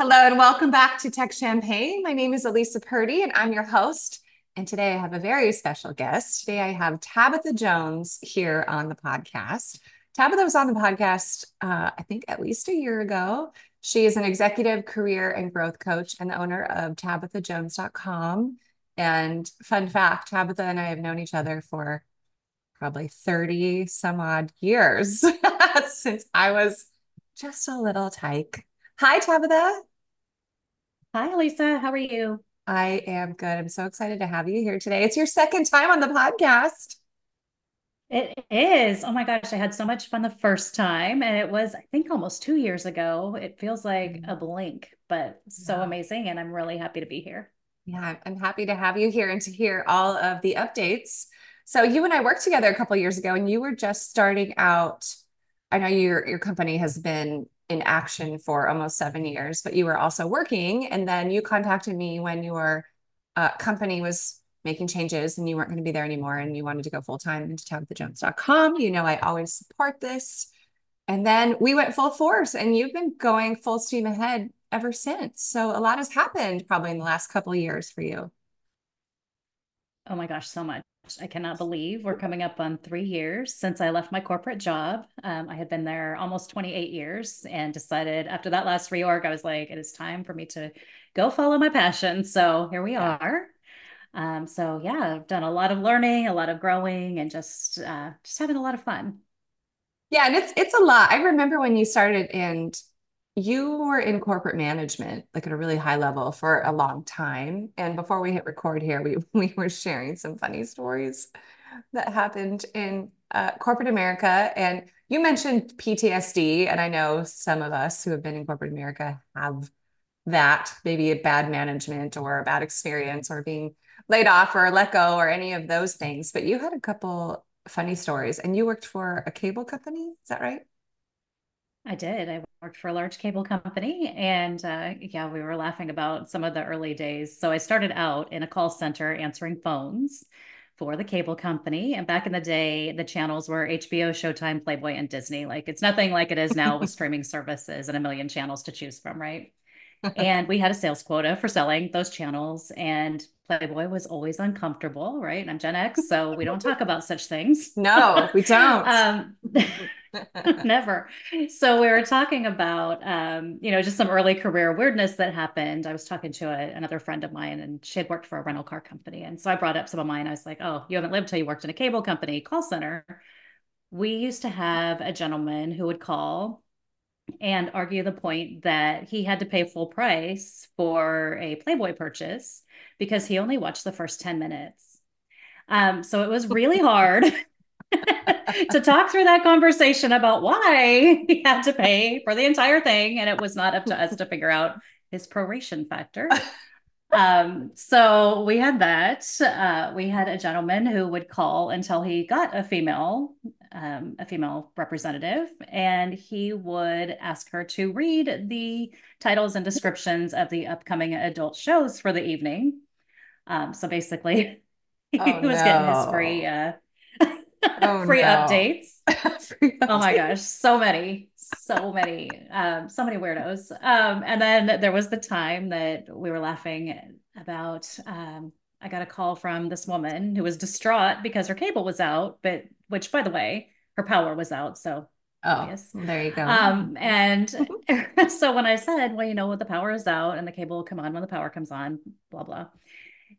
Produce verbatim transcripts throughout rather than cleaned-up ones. Hello and welcome back to Tech Champagne. My name is Elisa Purdy and I'm your host. And today I have a very special guest. Today I have Tabitha Jones here on the podcast. Tabitha was on the podcast, uh, I think at least a year ago. She is an executive career and growth coach and the owner of tabitha jones dot com. And fun fact, Tabitha and I have known each other for probably thirty some odd years since I was just a little tyke. Hi, Tabitha. Hi, Elisa. How are you? I am good. I'm so excited to have you here today. It's your second time on the podcast. It is. Oh my gosh. I had so much fun the first time. And it was, I think, almost two years ago. It feels like a blink, but so yeah. Amazing. And I'm really happy to be here. Yeah, I'm happy to have you here and to hear all of the updates. So you and I worked together a couple of years ago and you were just starting out. I know your, your company has been in action for almost seven years, but you were also working. And then you contacted me when your uh, company was making changes and you weren't going to be there anymore. And you wanted to go full-time into tabitha jones dot com. You know, I always support this. And then we went full force and you've been going full steam ahead ever since. So a lot has happened probably in the last couple of years for you. Oh my gosh, so much. I cannot believe we're coming up on three years since I left my corporate job. Um, I had been there almost twenty-eight years and decided after that last reorg, I was like, it is time for me to go follow my passion. So here we are. Um, so yeah, I've done a lot of learning, a lot of growing, and just uh, just having a lot of fun. Yeah, and it's it's a lot. I remember when you started and you were in corporate management, like at a really high level for a long time. And before we hit record here, we, we were sharing some funny stories that happened in uh, corporate America. And you mentioned P T S D. And I know some of us who have been in corporate America have that, maybe a bad management or a bad experience or being laid off or let go or any of those things. But you had a couple funny stories and you worked for a cable company. Is that right? I did. I worked for a large cable company and uh, yeah, we were laughing about some of the early days. So I started out in a call center answering phones for the cable company. And back in the day, the channels were H B O, Showtime, Playboy, and Disney. Like it's nothing like it is now with streaming services and a million channels to choose from, right? And we had a sales quota for selling those channels and Playboy was always uncomfortable, right? And I'm Gen X, so we don't talk about such things. No, we don't. um, Never. So we were talking about, um, you know, just some early career weirdness that happened. I was talking to a, another friend of mine and she had worked for a rental car company. And so I brought up some of mine. I was like, oh, you haven't lived till you worked in a cable company call center. We used to have a gentleman who would call and argue the point that he had to pay full price for a Playboy purchase because he only watched the first ten minutes. Um, so it was really hard to talk through that conversation about why he had to pay for the entire thing. And it was not up to us to figure out his proration factor. Um, so we had that. Uh, we had a gentleman who would call until he got a female, um, a female representative, and he would ask her to read the titles and descriptions of the upcoming adult shows for the evening. Um, so basically he oh, was no. getting his free, uh, Oh, free, no. updates. Free updates. Oh my gosh. So many, so many, um, so many weirdos. Um, and then there was the time that we were laughing about, um, I got a call from this woman who was distraught because her cable was out, but which by the way, her power was out. So oh, there you go. Um, and so when I said, well, you know what, the power is out and the cable will come on when the power comes on, blah, blah.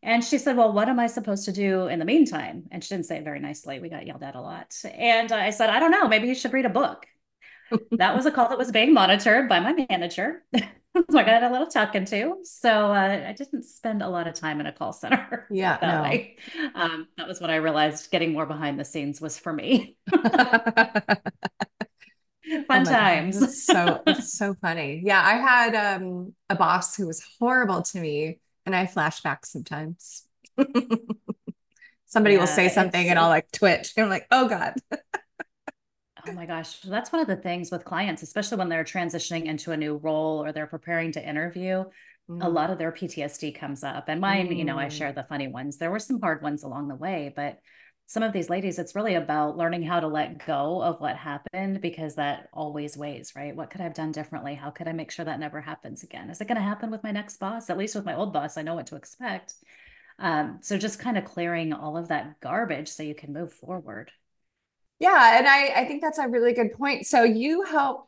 And she said, well, what am I supposed to do in the meantime? And she didn't say it very nicely. We got yelled at a lot. And I said, I don't know, maybe you should read a book. That was a call that was being monitored by my manager. So I got a little talking to. So uh, I didn't spend a lot of time in a call center. Yeah, that no. way. Um, that was when I realized getting more behind the scenes was for me. Fun oh times. It's so, it's so funny. Yeah, I had um, a boss who was horrible to me. And I flash back sometimes. Somebody yeah, will say something and I'll like twitch. And I'm like, oh God. Oh my gosh. That's one of the things with clients, especially when they're transitioning into a new role or they're preparing to interview. Mm. A lot of their P T S D comes up. And mine, mm. you know, I share the funny ones. There were some hard ones along the way, but some of these ladies, it's really about learning how to let go of what happened, because that always weighs, right? What could I have done differently? How could I make sure that never happens again? Is it going to happen with my next boss? At least with my old boss, I know what to expect. Um, so just kind of clearing all of that garbage so you can move forward. Yeah. And I, I think that's a really good point. So you help,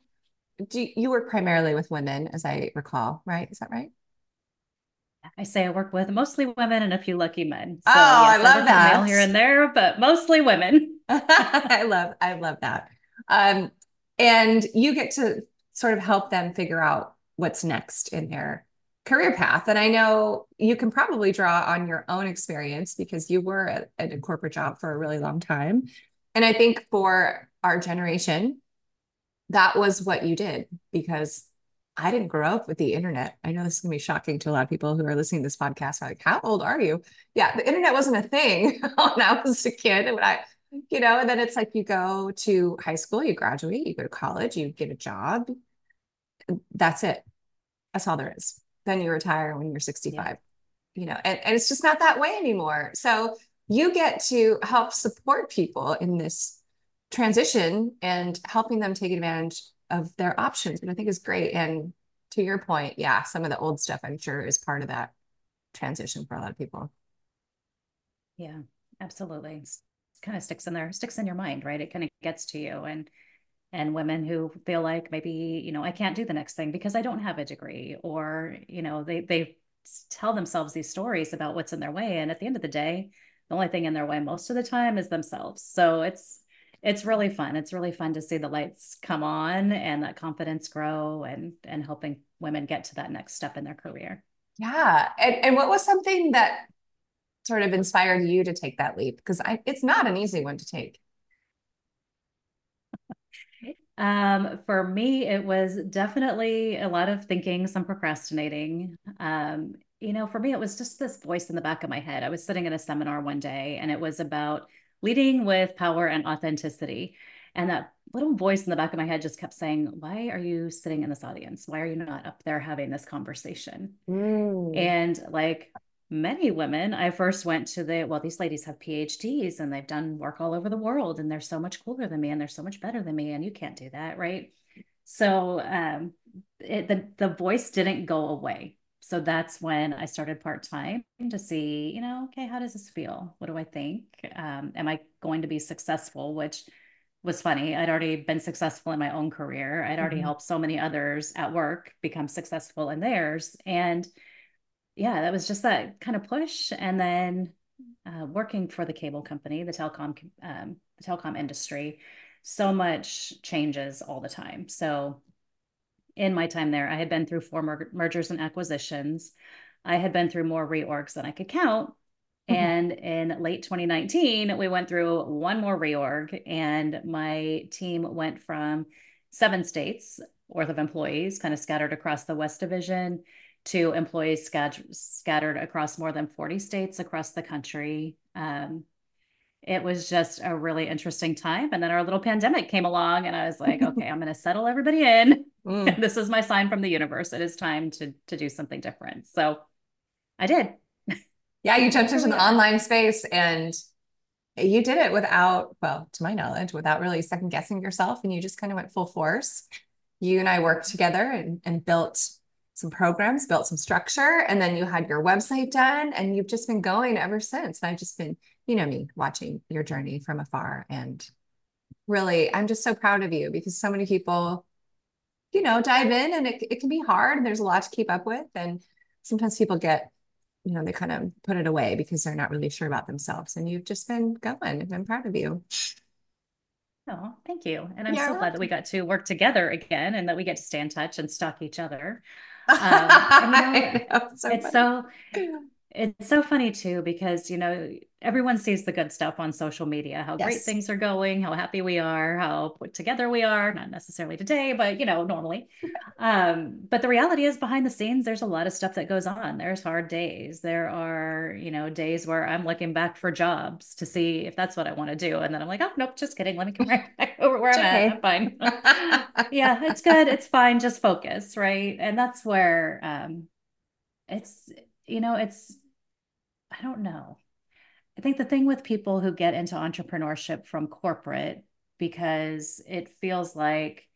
do you work primarily with women, as I recall, right? Is that right? I say I work with mostly women and a few lucky men. So, oh, yes, I love that. Male here and there, but mostly women. I love, I love that. Um, and you get to sort of help them figure out what's next in their career path. And I know you can probably draw on your own experience, because you were at, at a corporate job for a really long time. And I think for our generation, that was what you did, because I didn't grow up with the internet. I know this is going to be shocking to a lot of people who are listening to this podcast. I'm like, how old are you? Yeah. The internet wasn't a thing when I was a kid. And when I, you know, and then it's like, you go to high school, you graduate, you go to college, you get a job. That's it. That's all there is. Then you retire when you're sixty-five, yeah. you know, and, and it's just not that way anymore. So you get to help support people in this transition and helping them take advantage of their options, which I think is great. And to your point, yeah, some of the old stuff I'm sure is part of that transition for a lot of people. Yeah, absolutely. It kind of sticks in there, sticks in your mind, right? It kind of gets to you. And, and women who feel like maybe, you know, I can't do the next thing because I don't have a degree, or, you know, they, they tell themselves these stories about what's in their way. And at the end of the day, the only thing in their way most of the time is themselves. So it's, It's really fun. It's really fun to see the lights come on and that confidence grow, and, and helping women get to that next step in their career. Yeah. And, and what was something that sort of inspired you to take that leap? Because I, it's not an easy one to take. Um, for me, it was definitely a lot of thinking, some procrastinating. Um, you know, for me, it was just this voice in the back of my head. I was sitting in a seminar one day, and it was about leading with power and authenticity. And that little voice in the back of my head just kept saying, why are you sitting in this audience? Why are you not up there having this conversation? Mm. And like many women, I first went to the, well, these ladies have P H Ds and they've done work all over the world, and they're so much cooler than me, and they're so much better than me, and you can't do that, right? So um, it, the, the voice didn't go away. So that's when I started part-time to see, you know, okay, how does this feel? What do I think? Um, am I going to be successful? Which was funny. I'd already been successful in my own career. I'd already mm-hmm. helped so many others at work become successful in theirs. And yeah, that was just that kind of push. And then uh, working for the cable company, the telecom, um, the telecom industry, so much changes all the time. So in my time there, I had been through four mer- mergers and acquisitions. I had been through more reorgs than I could count. Mm-hmm. And in late twenty nineteen, we went through one more reorg, and my team went from seven states worth of employees kind of scattered across the West Division to employees scat- scattered across more than forty states across the country. Um, it was just a really interesting time. And then our little pandemic came along, and I was like, okay, I'm going to settle everybody in. Mm. This is my sign from the universe. It is time to, to do something different. So I did. Yeah. You jumped into the online space, and you did it without, well, to my knowledge, without really second guessing yourself. And you just kind of went full force. You and I worked together and, and built some programs, built some structure, and then you had your website done, and you've just been going ever since. And I've just been, you know me, watching your journey from afar, and really, I'm just so proud of you, because so many people, you know, dive in, and it, it can be hard, and there's a lot to keep up with. And sometimes people get, you know, they kind of put it away because they're not really sure about themselves, and you've just been going, and I'm proud of you. Oh, thank you. And I'm yeah, so glad that we got to work together again, and that we get to stay in touch and stalk each other. Um, I know, so it's funny. so, it's so funny too, because, you know, everyone sees the good stuff on social media, how yes. great things are going, how happy we are, how put together we are, not necessarily today, but, you know, normally. Um, but the reality is, behind the scenes, there's a lot of stuff that goes on. There's hard days. There are, you know, days where I'm looking back for jobs to see if that's what I want to do. And then I'm like, oh, nope, just kidding. Let me come right back over where I'm okay. at. I'm fine. Yeah, it's good. It's fine. Just focus. Right. And that's where um, it's, you know, it's, I don't know. I think the thing with people who get into entrepreneurship from corporate, because it feels like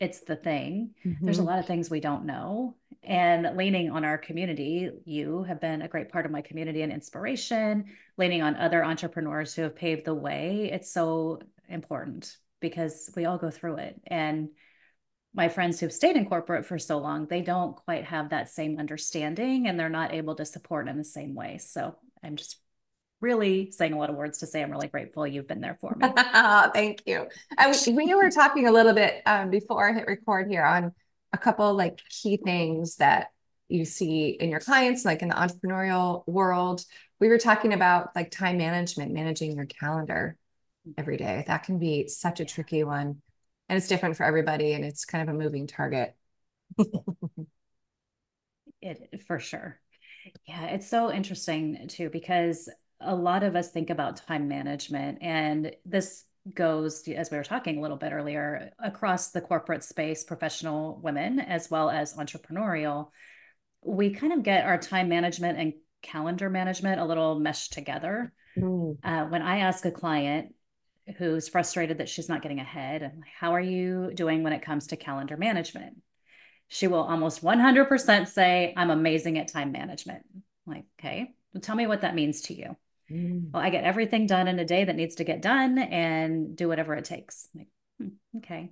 it's the thing, mm-hmm. there's a lot of things we don't know. And leaning on our community, you have been a great part of my community and inspiration, leaning on other entrepreneurs who have paved the way. It's so important because we all go through it. And my friends who've stayed in corporate for so long, they don't quite have that same understanding and they're not able to support in the same way. So I'm just really saying a lot of words to say I'm really grateful you've been there for me. Thank you. And we, we were talking a little bit um, before I hit record here on a couple like key things that you see in your clients, like in the entrepreneurial world. We were talking about like time management, managing your calendar every day. That can be such a tricky one. And it's different for everybody, and it's kind of a moving target. It for sure. Yeah, it's so interesting too, because a lot of us think about time management, and this goes, as we were talking a little bit earlier, across the corporate space, professional women, as well as entrepreneurial. We kind of get our time management and calendar management a little meshed together. Mm. Uh, when I ask a client who's frustrated that she's not getting ahead, and how are you doing when it comes to calendar management? She will almost one hundred percent say, I'm amazing at time management. I'm like, okay, well, tell me what that means to you. Mm. Well, I get everything done in a day that needs to get done and do whatever it takes. I'm like, hmm, okay.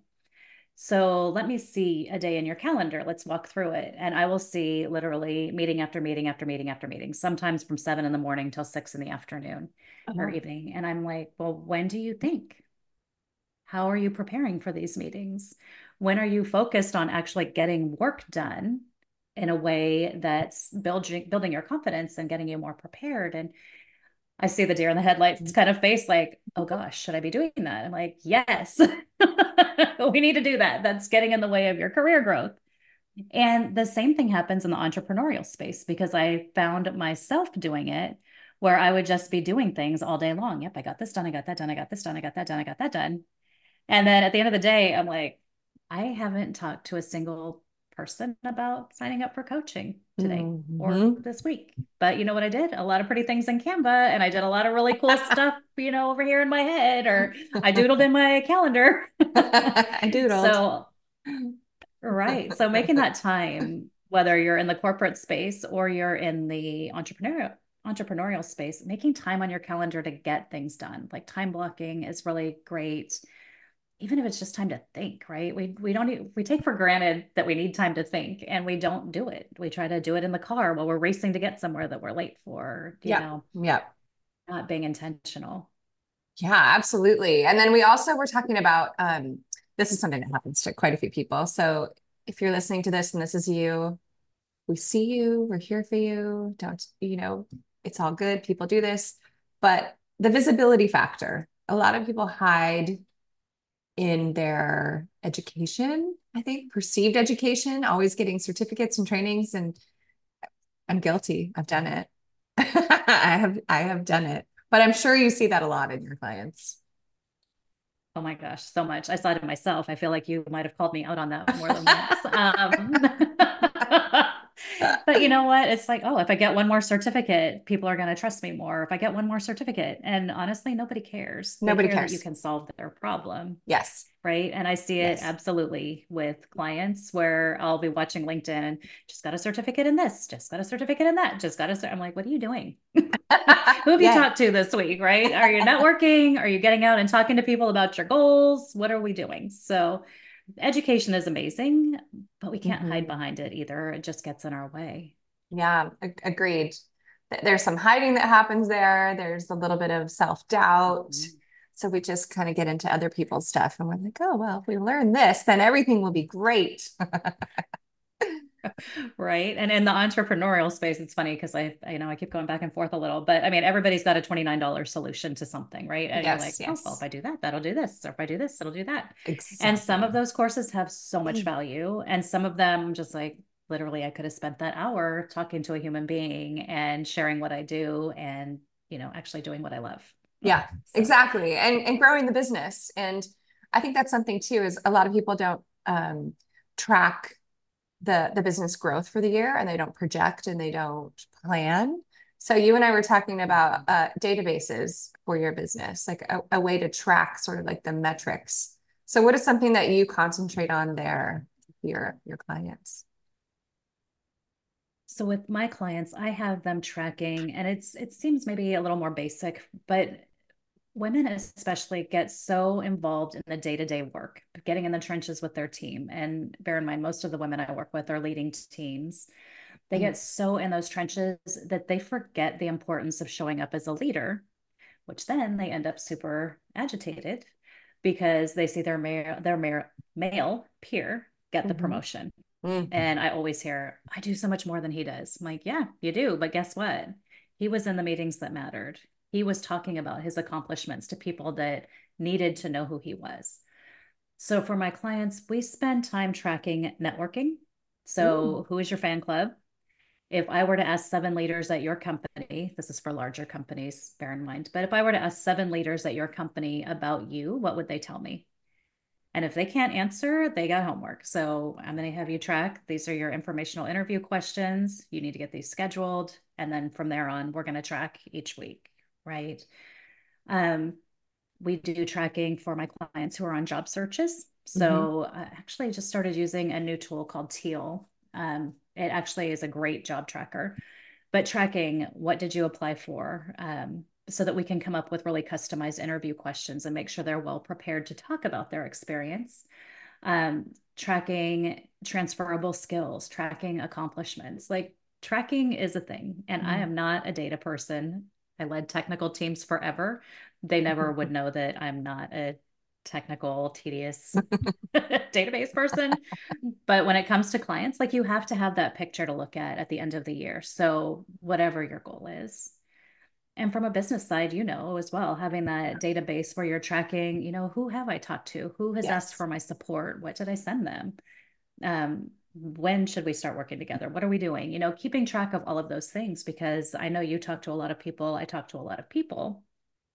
So let me see a day in your calendar. Let's walk through it. And I will see literally meeting after meeting after meeting after meeting, sometimes from seven in the morning till six in the afternoon uh-huh. or evening. And I'm like, well, when do you think? How are you preparing for these meetings? When are you focused on actually getting work done in a way that's building, building your confidence and getting you more prepared? And I see the deer in the headlights kind of face like, oh gosh, should I be doing that? I'm like, yes, we need to do that. That's getting in the way of your career growth. And the same thing happens in the entrepreneurial space, because I found myself doing it where I would just be doing things all day long. Yep, I got this done. I got that done. I got this done. I got that done. I got that done. And then at the end of the day, I'm like, I haven't talked to a single person about signing up for coaching today mm-hmm. or this week. But you know what I did? A lot of pretty things in Canva, and I did a lot of really cool stuff, you know, over here in my head, or I doodled in my calendar. I doodled. So, right. So making that time, whether you're in the corporate space or you're in the entrepreneurial entrepreneurial space, making time on your calendar to get things done, like time blocking is really great. Even if it's just time to think, right? We we don't need, we take for granted that we need time to think, and we don't do it. We try to do it in the car while we're racing to get somewhere that we're late for, you yep. know, yeah, not being intentional. Yeah, absolutely. And then we also were talking about, um, this is something that happens to quite a few people. So if you're listening to this and this is you, we see you, we're here for you. Don't, you know, it's all good. People do this, but the visibility factor, a lot of people hide in their education, I think, perceived education, always getting certificates and trainings. And I'm guilty. I've done it. I have, I have done it, but I'm sure you see that a lot in your clients. Oh my gosh, so much. I saw it in myself. I feel like you might've called me out on that more than once. Um, but you know what? It's like, oh, if I get one more certificate, people are going to trust me more. If I get one more certificate, and honestly, nobody cares. Nobody care cares. That you can solve their problem. Yes. Right. And I see yes. it absolutely with clients where I'll be watching LinkedIn and just got a certificate in this, just got a certificate in that, just got a, cer-. I'm like, what are you doing? Who have you yeah. talked to this week? Right. Are you networking? Are you getting out and talking to people about your goals? What are we doing? So education is amazing, but we can't mm-hmm. hide behind it either. It just gets in our way. Yeah, ag- agreed. There's some hiding that happens there. There's a little bit of self-doubt. Mm-hmm. So we just kind of get into other people's stuff and we're like, oh, well, if we learn this, then everything will be great. Right. And in the entrepreneurial space, it's funny because I, you know, I keep going back and forth a little, but I mean, everybody's got a twenty-nine dollars solution to something, right? And yes, you're like, yes. oh, well, if I do that, that'll do this. Or if I do this, it'll do that. Exactly. And some of those courses have so much value. And some of them just like, literally, I could have spent that hour talking to a human being and sharing what I do and, you know, actually doing what I love. Yeah, so. Exactly. And, and growing the business. And I think that's something too, is a lot of people don't um, track the the business growth for the year, and they don't project and they don't plan. So you and I were talking about uh, databases for your business, like a, a way to track sort of like the metrics. So what is something that you concentrate on there, your, your clients? So with my clients, I have them tracking, and it's it seems maybe a little more basic, but women especially get so involved in the day-to-day work, getting in the trenches with their team. And bear in mind, most of the women I work with are leading teams. They mm-hmm. get so in those trenches that they forget the importance of showing up as a leader, which then they end up super agitated because they see their male, their male, male peer get mm-hmm. the promotion. Mm-hmm. And I always hear, I do so much more than he does. I'm like, yeah, you do. But guess what? He was in the meetings that mattered. He was talking about his accomplishments to people that needed to know who he was. So for my clients, we spend time tracking networking. So mm. who is your fan club? If I were to ask seven leaders at your company, this is for larger companies, bear in mind, but if I were to ask seven leaders at your company about you, what would they tell me? And if they can't answer, they got homework. So I'm going to have you track. These are your informational interview questions. You need to get these scheduled. And then from there on, we're going to track each week. Right. Um, we do tracking for my clients who are on job searches. So mm-hmm. I actually just started using a new tool called Teal. Um, it actually is a great job tracker, but tracking, what did you apply for? Um, so that we can come up with really customized interview questions and make sure they're well prepared to talk about their experience. Um, tracking transferable skills, tracking accomplishments, like tracking is a thing. And mm-hmm. I am not a data person. I led technical teams forever. They never would know that I'm not a technical, tedious database person. But when it comes to clients, like you have to have that picture to look at at the end of the year. So whatever your goal is. And from a business side, you know, as well, having that database where you're tracking, you know, who have I talked to? Who has yes. asked for my support? What did I send them? Um, when should we start working together? What are we doing? You know, keeping track of all of those things, because I know you talk to a lot of people. I talk to a lot of people.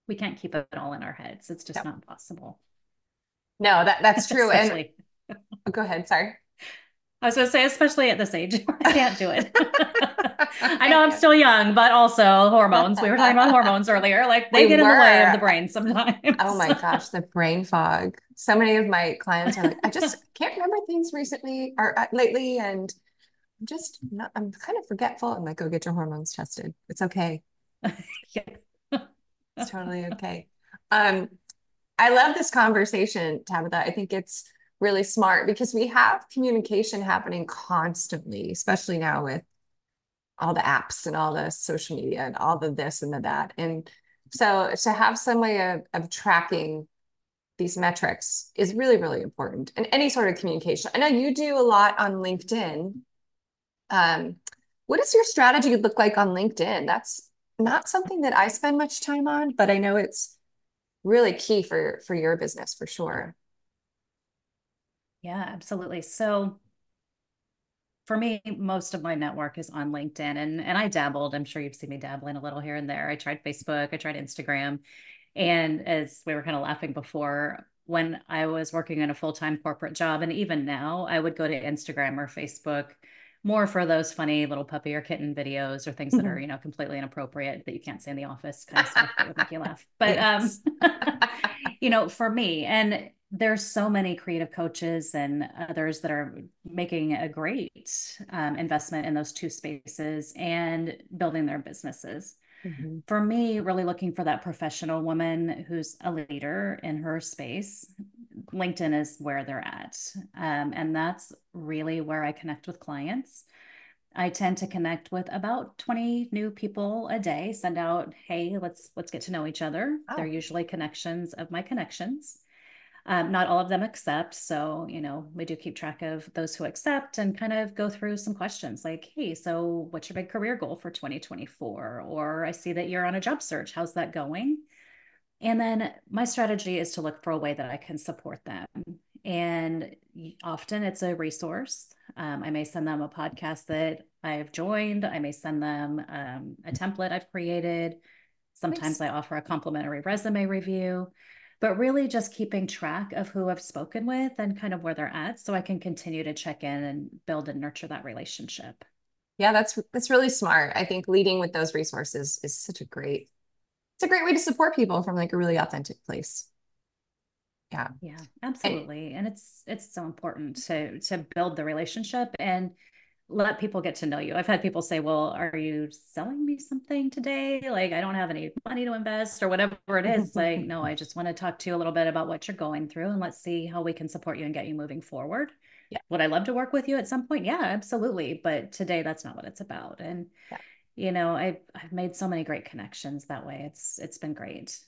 We can't keep it all in our heads. It's just no. not possible. No, that that's true. Especially, and oh, go ahead. Sorry. I was going to say, especially at this age, I can't do it. I know I'm still young, but also hormones. We were talking about hormones earlier. Like they we get were. in the way of the brain sometimes. Oh my gosh, the brain fog. So many of my clients are like, I just can't remember things recently or uh, lately. And I'm just, not, I'm kind of forgetful. I'm like, go get your hormones tested. It's okay. Yeah. It's totally okay. Um, I love this conversation, Tabitha. I think it's really smart because we have communication happening constantly, especially now with all the apps and all the social media and all the this and the that. And so to have some way of, of tracking these metrics is really, really important in any sort of communication. I know you do a lot on LinkedIn. Um, what does your strategy look like on LinkedIn? That's not something that I spend much time on, but I know it's really key for, for your business for sure. Yeah, absolutely. So for me, most of my network is on LinkedIn, and, and I dabbled. I'm sure you've seen me dabbling a little here and there. I tried Facebook, I tried Instagram. And as we were kind of laughing before, when I was working in a full-time corporate job, and even now, I would go to Instagram or Facebook more for those funny little puppy or kitten videos or things mm-hmm. that are, you know, completely inappropriate that you can't say in the office kind of stuff that would make you laugh. But, yes. um, you know, for me, and there's so many creative coaches and others that are making a great um, investment in those two spaces and building their businesses. Mm-hmm. For me, really looking for that professional woman who's a leader in her space, LinkedIn is where they're at. Um, and that's really where I connect with clients. I tend to connect with about twenty new people a day, send out, hey, let's, let's get to know each other. Oh. They're usually connections of my connections. Um, not all of them accept. So, you know, we do keep track of those who accept and kind of go through some questions like, hey, so what's your big career goal for twenty twenty-four? Or I see that you're on a job search. How's that going? And then my strategy is to look for a way that I can support them. And often it's a resource. Um, I may send them a podcast that I've joined. I may send them um, a template I've created. Sometimes nice. I offer a complimentary resume review. But really just keeping track of who I've spoken with and kind of where they're at so I can continue to check in and build and nurture that relationship. Yeah, that's that's really smart. I think leading with those resources is such a great, it's a great way to support people from like a really authentic place. Yeah. Yeah, absolutely. And, and it's, it's so important to, to build the relationship and let people get to know you. I've had people say, well, are you selling me something today? Like, I don't have any money to invest or whatever it is. Like, no, I just want to talk to you a little bit about what you're going through and let's see how we can support you and get you moving forward. Yeah. Would I love to work with you at some point? Yeah, absolutely. But today that's not what it's about. And, yeah. you know, I, I've made so many great connections that way. It's, it's been great.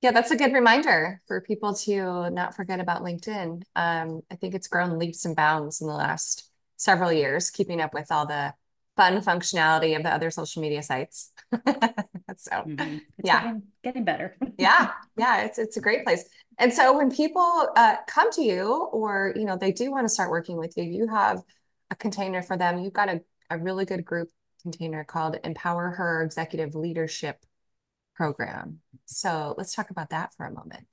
Yeah, that's a good reminder for people to not forget about LinkedIn. Um, I think it's grown leaps and bounds in the last several years, keeping up with all the fun functionality of the other social media sites. so, mm-hmm. it's yeah, getting, getting better. yeah, yeah, it's it's a great place. And so, when people uh, come to you, or you know, they do want to start working with you, you have a container for them. You've got a a really good group container called Empower Her Executive Leadership Program. So let's talk about that for a moment.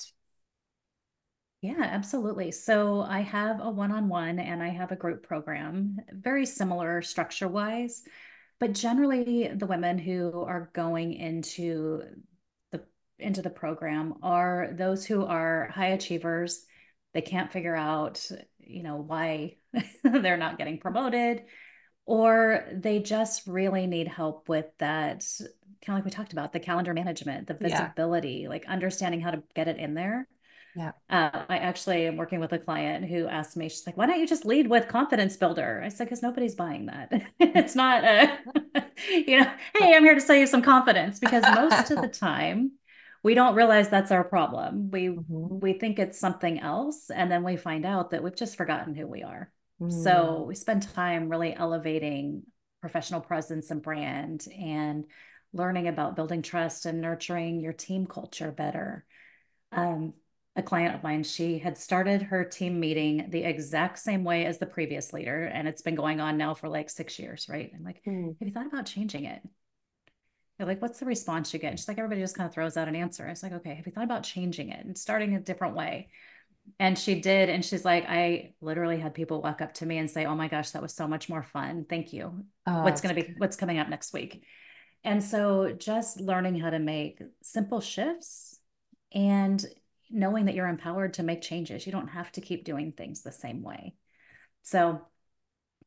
Yeah, absolutely. So I have a one-on-one and I have a group program, very similar structure-wise, but generally the women who are going into the, into the program are those who are high achievers. They can't figure out, you know, why they're not getting promoted, or they just really need help with that, kind of like we talked about, the calendar management, the visibility, yeah. like understanding how to get it in there. Yeah. Uh, I actually am working with a client who asked me, she's like, why don't you just lead with Confidence Builder? I said, because nobody's buying that. It's not, a, you know, hey, I'm here to sell you some confidence, because most of the time we don't realize that's our problem. We, mm-hmm. we think it's something else. And then we find out that we've just forgotten who we are. Mm. So we spend time really elevating professional presence and brand and learning about building trust and nurturing your team culture better. Um, A client of mine, she had started her team meeting the exact same way as the previous leader. And it's been going on now for like six years, right? I'm like, mm. have you thought about changing it? They're like, what's the response you get? And she's like, everybody just kind of throws out an answer. I was like, okay, have you thought about changing it and starting a different way? And she did. And she's like, I literally had people walk up to me and say, oh my gosh, that was so much more fun. Thank you. Oh, what's going to be, what's coming up next week? And so just learning how to make simple shifts and knowing that you're empowered to make changes. You don't have to keep doing things the same way. So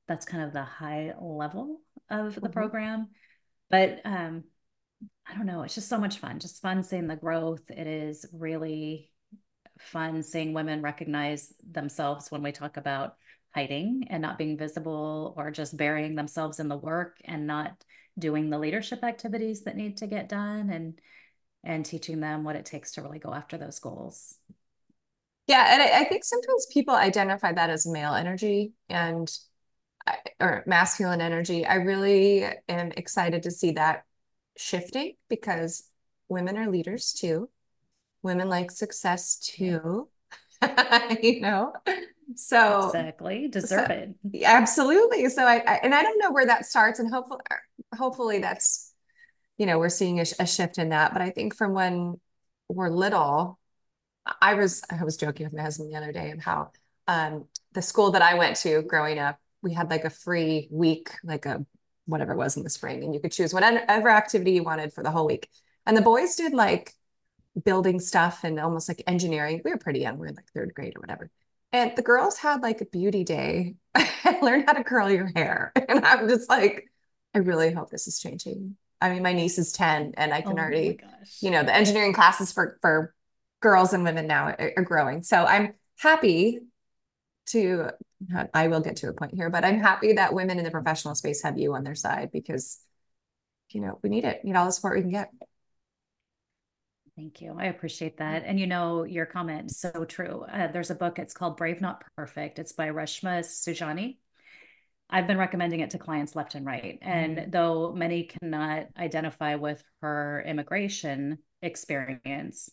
that's kind of the high level of the mm-hmm. program. But um, I don't know, it's just so much fun, just fun seeing the growth. It is really fun seeing women recognize themselves when we talk about hiding and not being visible, or just burying themselves in the work and not doing the leadership activities that need to get done. And and teaching them what it takes to really go after those goals. Yeah. And I, I think sometimes people identify that as male energy and, or masculine energy. I really am excited to see that shifting, because women are leaders too. Women like success too, you know? So exactly. Deserve so, it. Absolutely. So I, I, and I don't know where that starts, and hopefully, hopefully that's, you know, we're seeing a, a shift in that. But I think from when we're little, I was, I was joking with my husband the other day of how um, the school that I went to growing up, we had like a free week, like a, whatever it was in the spring, and you could choose whatever activity you wanted for the whole week. And the boys did like building stuff and almost like engineering. We were pretty young. We were in like third grade or whatever. And the girls had like a beauty day and learn how to curl your hair. And I'm just like, I really hope this is changing. I mean, my niece is ten and I can oh already, you know, the engineering classes for, for girls and women now are, are growing. So I'm happy to, I will get to a point here, but I'm happy that women in the professional space have you on their side, because, you know, we need it, we need all the support we can get. Thank you. I appreciate that. And, you know, your comment is so true. Uh, there's a book, it's called Brave, Not Perfect. It's by Reshma Saujani. I've been recommending it to clients left and right. And mm-hmm. though many cannot identify with her immigration experience,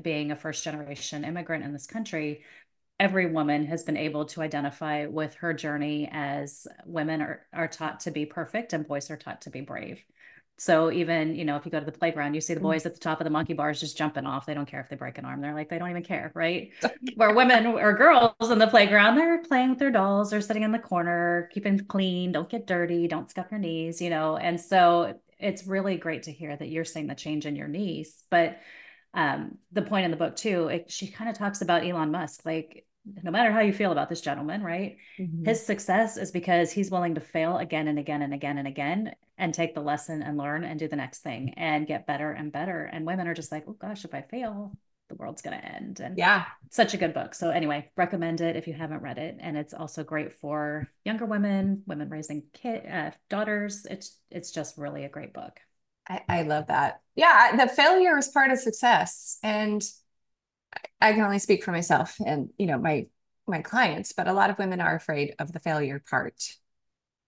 being a first generation immigrant in this country, every woman has been able to identify with her journey, as women are, are taught to be perfect and boys are taught to be brave. So even, you know, if you go to the playground, you see the boys at the top of the monkey bars just jumping off. They don't care if they break an arm. They're like, they don't even care, right? Where women or girls in the playground, they're playing with their dolls. They're sitting in the corner, keeping clean. Don't get dirty. Don't scuff your knees, you know? And so it's really great to hear that you're seeing the change in your niece. But um, the point in the book too, it, she kind of talks about Elon Musk, like, no matter how you feel about this gentleman, right? Mm-hmm. His success is because he's willing to fail again and again and again and again and take the lesson and learn and do the next thing and get better and better. And women are just like, oh gosh, if I fail, the world's going to end. And yeah, such a good book. So anyway, recommend it if you haven't read it. And it's also great for younger women, women raising kid, uh, daughters. It's, it's just really a great book. I, I love that. Yeah. The failure is part of success. And I can only speak for myself and, you know, my, my clients, but a lot of women are afraid of the failure part,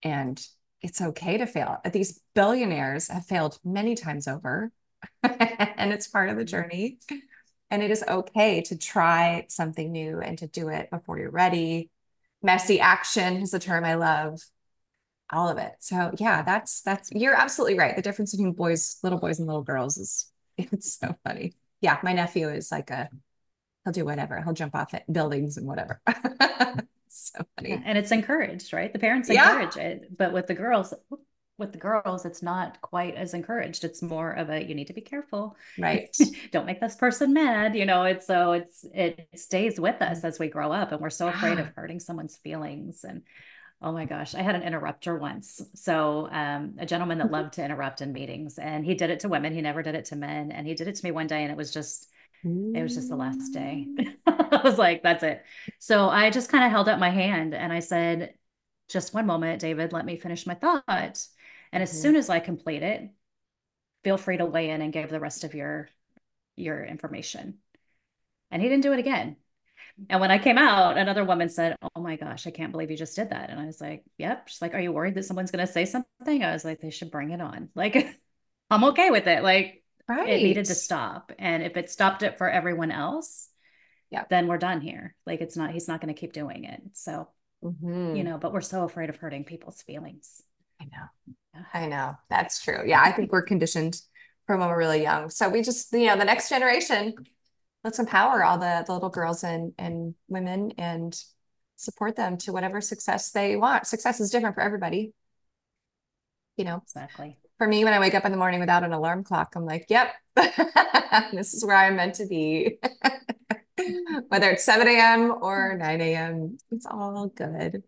and it's okay to fail. These billionaires have failed many times over and it's part of the journey, and it is okay to try something new and to do it before you're ready. Messy action is the term I love, all of it. So yeah, that's, that's, you're absolutely right. The difference between boys, little boys and little girls is, it's so funny. Yeah. My nephew is like a, he'll do whatever. He'll jump off at buildings and whatever. So funny. And it's encouraged, right? The parents encourage yeah. it, but with the girls, with the girls, it's not quite as encouraged. It's more of a, you need to be careful, right? Don't make this person mad. You know, it's, so it's, it stays with us as we grow up, and we're so afraid of hurting someone's feelings. And oh my gosh, I had an interrupter once. So um, a gentleman that loved to interrupt in meetings, and he did it to women. He never did it to men. And he did it to me one day, and it was just, it was just the last day. I was like, that's it. So I just kind of held up my hand and I said, just one moment, David, let me finish my thought. And mm-hmm. as soon as I complete it, feel free to weigh in and give the rest of your, your information. And he didn't do it again. And when I came out, another woman said, oh my gosh, I can't believe you just did that. And I was like, yep. She's like, are you worried that someone's going to say something? I was like, they should bring it on. Like, I'm okay with it. Like, right. It needed to stop. And if it stopped it for everyone else, yeah, then we're done here. Like, it's not, he's not going to keep doing it. So, mm-hmm. you know, but we're so afraid of hurting people's feelings. I know. I know. That's true. Yeah. I think we're conditioned from when we're really young. So we just, you know, the next generation, let's empower all the, the little girls and, and women and support them to whatever success they want. Success is different for everybody. You know, exactly. For me, when I wake up in the morning without an alarm clock, I'm like, yep, this is where I'm meant to be. Whether it's seven a.m. or nine a.m., it's all good.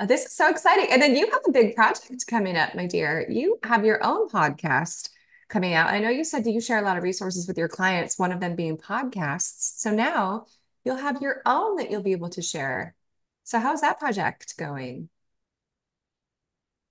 Uh, this is so exciting. And then you have a big project coming up, my dear. You have your own podcast coming out. I know you said that you share a lot of resources with your clients, one of them being podcasts. So now you'll have your own that you'll be able to share. So how's that project going?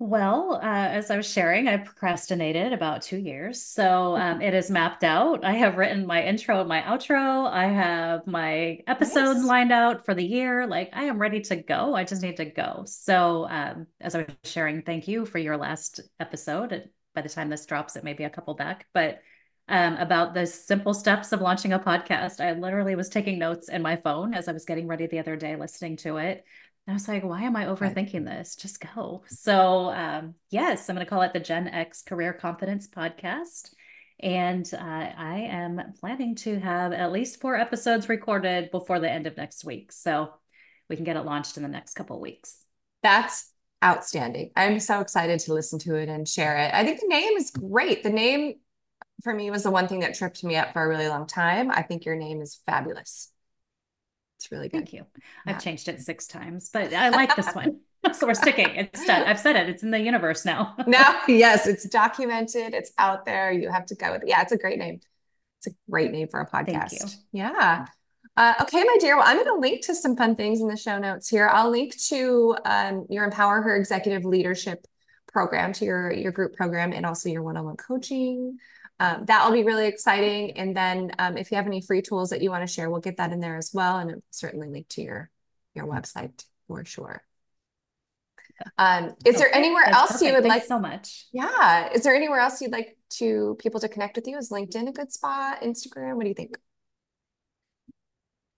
Well, uh, as I was sharing, I procrastinated about two years. So um, it is mapped out. I have written my intro and my outro. I have my episode nice. lined out for the year. Like, I am ready to go. I just need to go. So um, as I was sharing, thank you for your last episode. By the time this drops, it may be a couple back, but um, about the simple steps of launching a podcast. I literally was taking notes in my phone as I was getting ready the other day, listening to it. I was like, why am I overthinking this? Just go. So um, yes, I'm going to call it the Gen X Career Confidence Podcast. And uh, I am planning to have at least four episodes recorded before the end of next week. So we can get it launched in the next couple of weeks. That's outstanding. I'm so excited to listen to it and share it. I think the name is great. The name for me was the one thing that tripped me up for a really long time. I think your name is fabulous. It's really good. Thank you. Yeah. I've changed it six times, but I like this one. So we're sticking. It's done. I've said it. It's in the universe now. Now, yes, it's documented. It's out there. You have to go with it. Yeah, it's a great name. It's a great name for a podcast. Thank you. Yeah. Uh, okay, my dear. Well, I'm going to link to some fun things in the show notes here. I'll link to um, your Empower Her Executive Leadership Program, to your, your group program, and also your one-on-one coaching. Um, that'll be really exciting. And then um, if you have any free tools that you want to share, we'll get that in there as well. And it'll certainly link to your, your website for sure. Um, is there anywhere That's else perfect. you would Thanks like so much? Yeah. Is there anywhere else you'd like to people to connect with you? Is LinkedIn a good spot? Instagram? What do you think?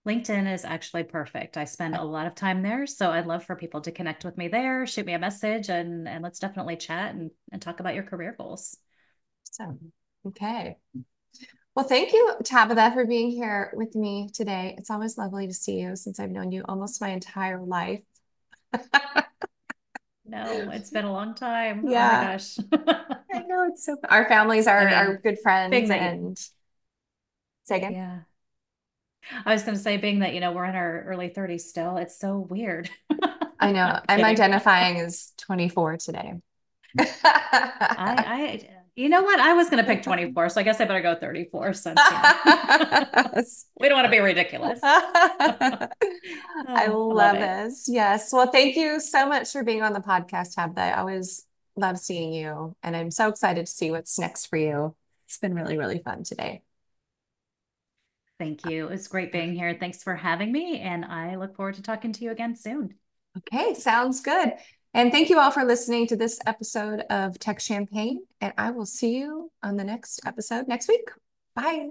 LinkedIn is actually perfect. I spend a lot of time there. So I'd love for people to connect with me there, shoot me a message, and, and let's definitely chat and, and talk about your career goals. Awesome. Okay. Well, thank you, Tabitha, for being here with me today. It's always lovely to see you since I've known you almost my entire life. No, it's been a long time. Yeah. Oh my gosh. I know, it's so fun. Our families are, I mean, are good friends. And say again. Yeah. I was going to say, being that, you know, we're in our early thirties still, it's so weird. I know. I'm identifying as twenty-four today. I, I, you know what? I was going to pick twenty-four, so I guess I better go thirty-four since yeah. We don't want to be ridiculous. oh, I love, love this. Yes. Well, thank you so much for being on the podcast, Tabitha. I always love seeing you, and I'm so excited to see what's next for you. It's been really, really fun today. Thank you. It was great being here. Thanks for having me, and I look forward to talking to you again soon. Okay, sounds good. And thank you all for listening to this episode of Tech Champagne, and I will see you on the next episode next week. Bye.